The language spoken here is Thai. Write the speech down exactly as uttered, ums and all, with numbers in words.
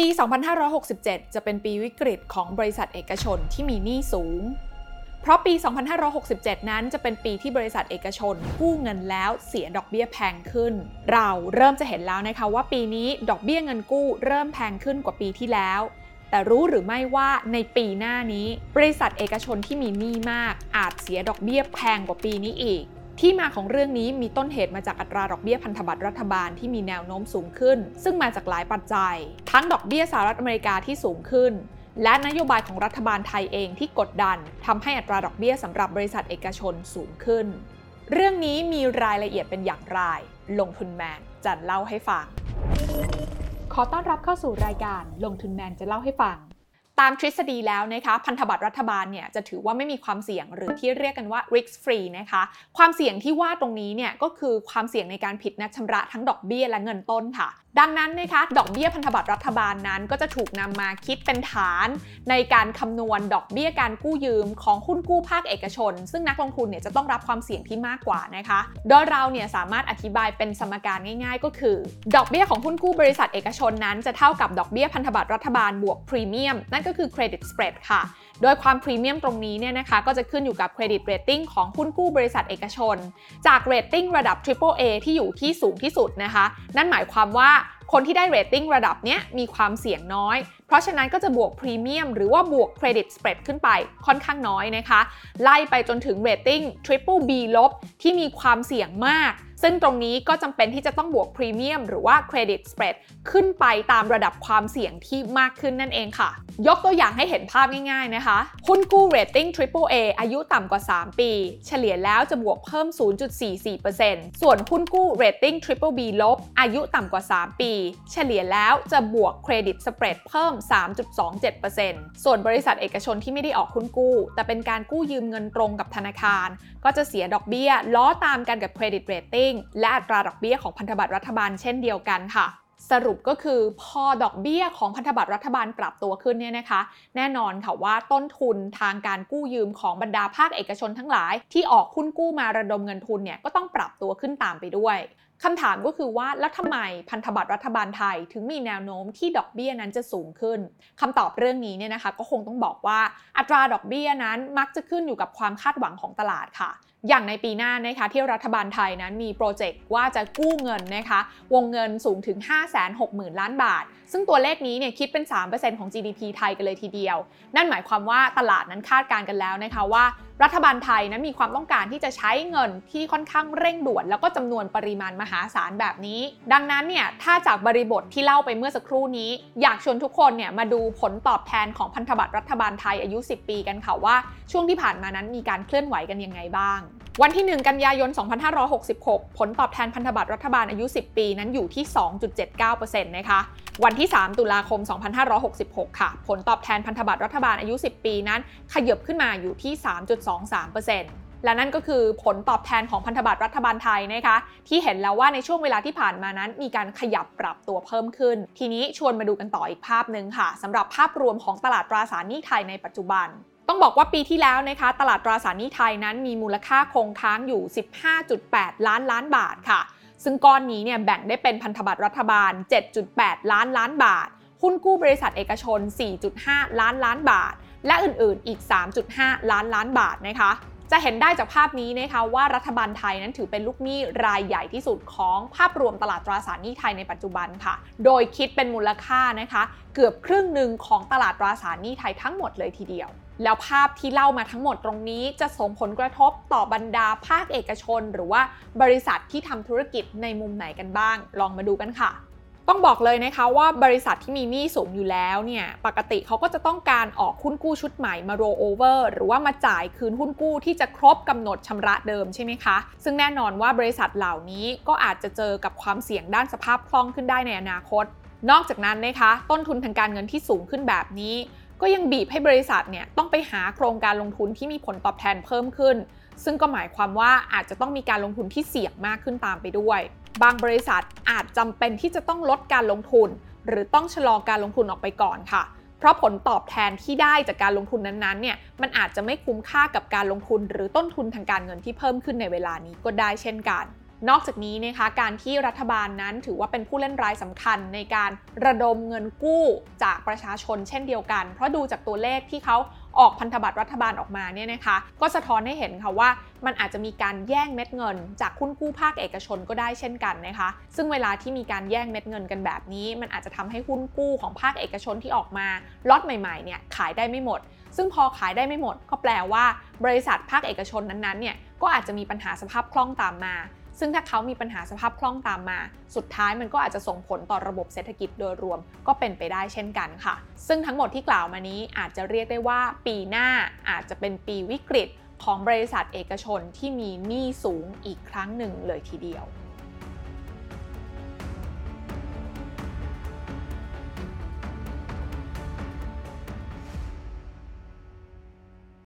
ปีสองพันห้าร้อยหกสิบเจ็ดจะเป็นปีวิกฤตของบริษัทเอกชนที่มีหนี้สูงเพราะปีสองพันห้าร้อยหกสิบเจ็ดนั้นจะเป็นปีที่บริษัทเอกชนกู้เงินแล้วเสียดอกเบี้ยแพงขึ้นเราเริ่มจะเห็นแล้วนะคะว่าปีนี้ดอกเบี้ยเงินกู้เริ่มแพงขึ้นกว่าปีที่แล้วแต่รู้หรือไม่ว่าในปีหน้านี้บริษัทเอกชนที่มีหนี้มากอาจเสียดอกเบี้ยแพงกว่าปีนี้อีกที่มาของเรื่องนี้มีต้นเหตุมาจากอัตราดอกเบี้ยพันธบัตรรัฐบาลที่มีแนวโน้มสูงขึ้นซึ่งมาจากหลายปัจจัยทั้งดอกเบี้ยสหรัฐอเมริกาที่สูงขึ้นและนโยบายของรัฐบาลไทยเองที่กดดันทำให้อัตราดอกเบี้ยสำหรับบริษัทเอกชนสูงขึ้นเรื่องนี้มีรายละเอียดเป็นอย่างไรลงทุนแมนจะเล่าให้ฟังขอต้อนรับเข้าสู่รายการลงทุนแมนจะเล่าให้ฟังตามทฤษฎีแล้วนะคะพันธบัตรรัฐบาลเนี่ยจะถือว่าไม่มีความเสี่ยงหรือที่เรียกกันว่า risk free นะคะความเสี่ยงที่ว่าตรงนี้เนี่ยก็คือความเสี่ยงในการผิดนัดชำระทั้งดอกเบี้ยและเงินต้นค่ะดังนั้นนะคะดอกเบี้ยพันธบัตรรัฐบาลนั้นก็จะถูกนำมาคิดเป็นฐานในการคำนวณดอกเบี้ยการกู้ยืมของหุ้นกู้ภาคเอกชนซึ่งนักลงทุนเนี่ยจะต้องรับความเสี่ยงที่มากกว่านะคะโดยเราเนี่ยสามารถอธิบายเป็นสมการง่ายๆก็คือดอกเบี้ยของหุ้นกู้บริษัทเอกชนนั้นจะเท่ากับดอกเบี้ยพันธบัตรรัฐบาลบวกพรีเมียมนั่นก็คือ credit spread ค่ะโดยความพรีเมียมตรงนี้เนี่ยนะคะก็จะขึ้นอยู่กับ credit rating ของหุ้นกู้บริษัทเอกชนจาก rating ระดับ triple A ที่อยู่ที่สูงที่สุดนะคะนั่นหมายความว่าคนที่ได้เรตติ้งระดับเนี้ยมีความเสี่ยงน้อยเพราะฉะนั้นก็จะบวกพรีเมียมหรือว่าบวกเครดิตสเปรดขึ้นไปค่อนข้างน้อยนะคะไล่ไปจนถึงเรตติ้ง Triple B ลบที่มีความเสี่ยงมากซึ่งตรงนี้ก็จำเป็นที่จะต้องบวกพรีเมียมหรือว่าเครดิตสเปรดขึ้นไปตามระดับความเสี่ยงที่มากขึ้นนั่นเองค่ะยกตัวอย่างให้เห็นภาพง่ายๆนะคะหุ้นกู้เรตติ้ง Triple A อายุต่ำกว่าสามปีเฉลี่ยแล้วจะบวกเพิ่ม ศูนย์จุดสี่สี่เปอร์เซ็นต์ ส่วนหุ้นกู้เรตติ้ง Triple B ลบอายุต่ำกว่าสามปีเฉลี่ยแล้วจะบวกเครดิตสเปรดเพิ่ม สามจุดสองเจ็ดเปอร์เซ็นต์ ส่วนบริษัทเอกชนที่ไม่ได้ออกหุ้นกู้แต่เป็นการกู้ยืมเงินตรงกับธนาคารก็จะเสียดอกเบี้ยล้อตามกันกับเครดิตเรตติ้งและอัตราดอกเบี้ยของพันธบัตรรัฐบาลเช่นเดียวกันค่ะสรุปก็คือพอดอกเบี้ยของพันธบัตรรัฐบาลปรับตัวขึ้นเนี่ยนะคะแน่นอนค่ะว่าต้นทุนทางการกู้ยืมของบรรดาภาคเอกชนทั้งหลายที่ออกหุ้นกู้มาระดมเงินทุนเนี่ยก็ต้องปรับตัวขึ้นตามไปด้วยคำถามก็คือว่าแล้วทำไมพันธบัตรรัฐบาลไทยถึงมีแนวโน้มที่ดอกเบี้ยนั้นจะสูงขึ้นคำตอบเรื่องนี้เนี่ยนะคะก็คงต้องบอกว่าอัตราดอกเบี้ยนั้นมักจะขึ้นอยู่กับความคาดหวังของตลาดค่ะอย่างในปีหน้านะคะที่รัฐบาลไทยนั้นมีโปรเจกต์ว่าจะกู้เงินนะคะวงเงินสูงถึง ห้าแสนหกหมื่น ล้านบาทซึ่งตัวเลขนี้เนี่ยคิดเป็น สามเปอร์เซ็นต์ ของ จี ดี พี ไทยกันเลยทีเดียวนั่นหมายความว่าตลาดนั้นคาดการณ์กันแล้วนะคะว่ารัฐบาลไทยนั้นมีความต้องการที่จะใช้เงินที่ค่อนข้างเร่งด่วนแล้วก็จำนวนปริมาณมหาศาลแบบนี้ดังนั้นเนี่ยถ้าจากบริบทที่เล่าไปเมื่อสักครู่นี้อยากชวนทุกคนเนี่ยมาดูผลตอบแทนของพันธบัตรรัฐบาลไทยอายุสิบปีกันค่ะว่าช่วงที่ผ่านมานั้นมีการเคลื่อนไหวกันยังไงบ้างวันที่หนึ่งกันยายนสองพันห้าร้อยหกสิบหกผลตอบแทนพันธบัตรรัฐบาลอายุสิบปีนั้นอยู่ที่ สองจุดเจ็ดเก้าเปอร์เซ็นต์ นะคะวันที่สามตุลาคมสองพันห้าร้อยหกสิบหกค่ะผลตอบแทนพันธบัตรรัฐบาลอายุสิบปีนั้นขยับขึ้นมาอยู่ที่ สามจุดสองสามเปอร์เซ็นต์ และนั่นก็คือผลตอบแทนของพันธบัตรรัฐบาลไทยนะคะที่เห็นแล้วว่าในช่วงเวลาที่ผ่านมานั้นมีการขยับปรับตัวเพิ่มขึ้นทีนี้ชวนมาดูกันต่ออีกภาพนึงค่ะสำหรับภาพรวมของตลาดตราสารหนี้ไทยในปัจจุบันต้องบอกว่าปีที่แล้วนะคะตลาดตราสารหนี้ไทยนั้นมีมูลค่าคงค้างอยู่ สิบห้าจุดแปด ล้านล้านบาทค่ะซึ่งก้อนนี้เนี่ยแบ่งได้เป็นพันธบัตรรัฐบาล เจ็ดจุดแปด ล้านล้านบาทหุ้นกู้บริษัทเอกชน สี่จุดห้า ล้านล้านบาทและอื่นๆอีก สามจุดห้า ล้านล้านบาทนะคะจะเห็นได้จากภาพนี้นะคะว่ารัฐบาลไทยนั้นถือเป็นลูกหนี้รายใหญ่ที่สุดของภาพรวมตลาดตราสารหนี้ไทยในปัจจุบันค่ะโดยคิดเป็นมูลค่านะคะเกือบครึ่งหนึ่งของตลาดตราสารหนี้ไทยทั้งหมดเลยทีเดียวแล้วภาพที่เล่ามาทั้งหมดตรงนี้จะส่งผลกระทบต่อบรรดาภาคเอกชนหรือว่าบริษัทที่ทำธุรกิจในมุมไหนกันบ้างลองมาดูกันค่ะต้องบอกเลยนะคะว่าบริษัทที่มีหนี้สูงอยู่แล้วเนี่ยปกติเขาก็จะต้องการออกหุ้นกู้ชุดใหม่มา roll over หรือว่ามาจ่ายคืนหุ้นกู้ที่จะครบกำหนดชำระเดิมใช่ไหมคะซึ่งแน่นอนว่าบริษัทเหล่านี้ก็อาจจะเจอกับความเสี่ยงด้านสภาพคล่องขึ้นได้ในอนาคตนอกจากนั้นนะคะต้นทุนทางการเงินที่สูงขึ้นแบบนี้ก็ยังบีบให้บริษัทเนี่ยต้องไปหาโครงการลงทุนที่มีผลตอบแทนเพิ่มขึ้นซึ่งก็หมายความว่าอาจจะต้องมีการลงทุนที่เสี่ยงมากขึ้นตามไปด้วยบางบริษัทอาจจำเป็นที่จะต้องลดการลงทุนหรือต้องชะลอการลงทุนออกไปก่อนค่ะเพราะผลตอบแทนที่ได้จากการลงทุนนั้นๆเนี่ยมันอาจจะไม่คุ้มค่ากับการลงทุนหรือต้นทุนทางการเงินที่เพิ่มขึ้นในเวลานี้ก็ได้เช่นกัน นอกจากนี้นะคะการที่รัฐบาลนั้นถือว่าเป็นผู้เล่นรายสำคัญในการระดมเงินกู้จากประชาชนเช่นเดียวกันเพราะดูจากตัวเลขที่เขาออกพันธบัตรรัฐบาลออกมาเนี่ยนะคะก็สะท้อนให้เห็นค่ะว่ามันอาจจะมีการแย่งเม็ดเงินจากหุ้นกู้ภาคเอกชนก็ได้เช่นกันนะคะซึ่งเวลาที่มีการแย่งเม็ดเงินกันแบบนี้มันอาจจะทำให้หุ้นกู้ของภาคเอกชนที่ออกมาล็อตใหม่ๆเนี่ยขายได้ไม่หมดซึ่งพอขายได้ไม่หมดก็แปลว่าบริษัทภาคเอกชนนั้นๆเนี่ยก็อาจจะมีปัญหาสภาพคล่องตามมาซึ่งถ้าเขามีปัญหาสภาพคล่องตามมาสุดท้ายมันก็อาจจะส่งผลต่อระบบเศรษฐกิจโดยรวมก็เป็นไปได้เช่นกันค่ะซึ่งทั้งหมดที่กล่าวมานี้อาจจะเรียกได้ว่าปีหน้าอาจจะเป็นปีวิกฤตของบริษัทเอกชนที่มีหนี้สูงอีกครั้งหนึ่งเลยทีเดียว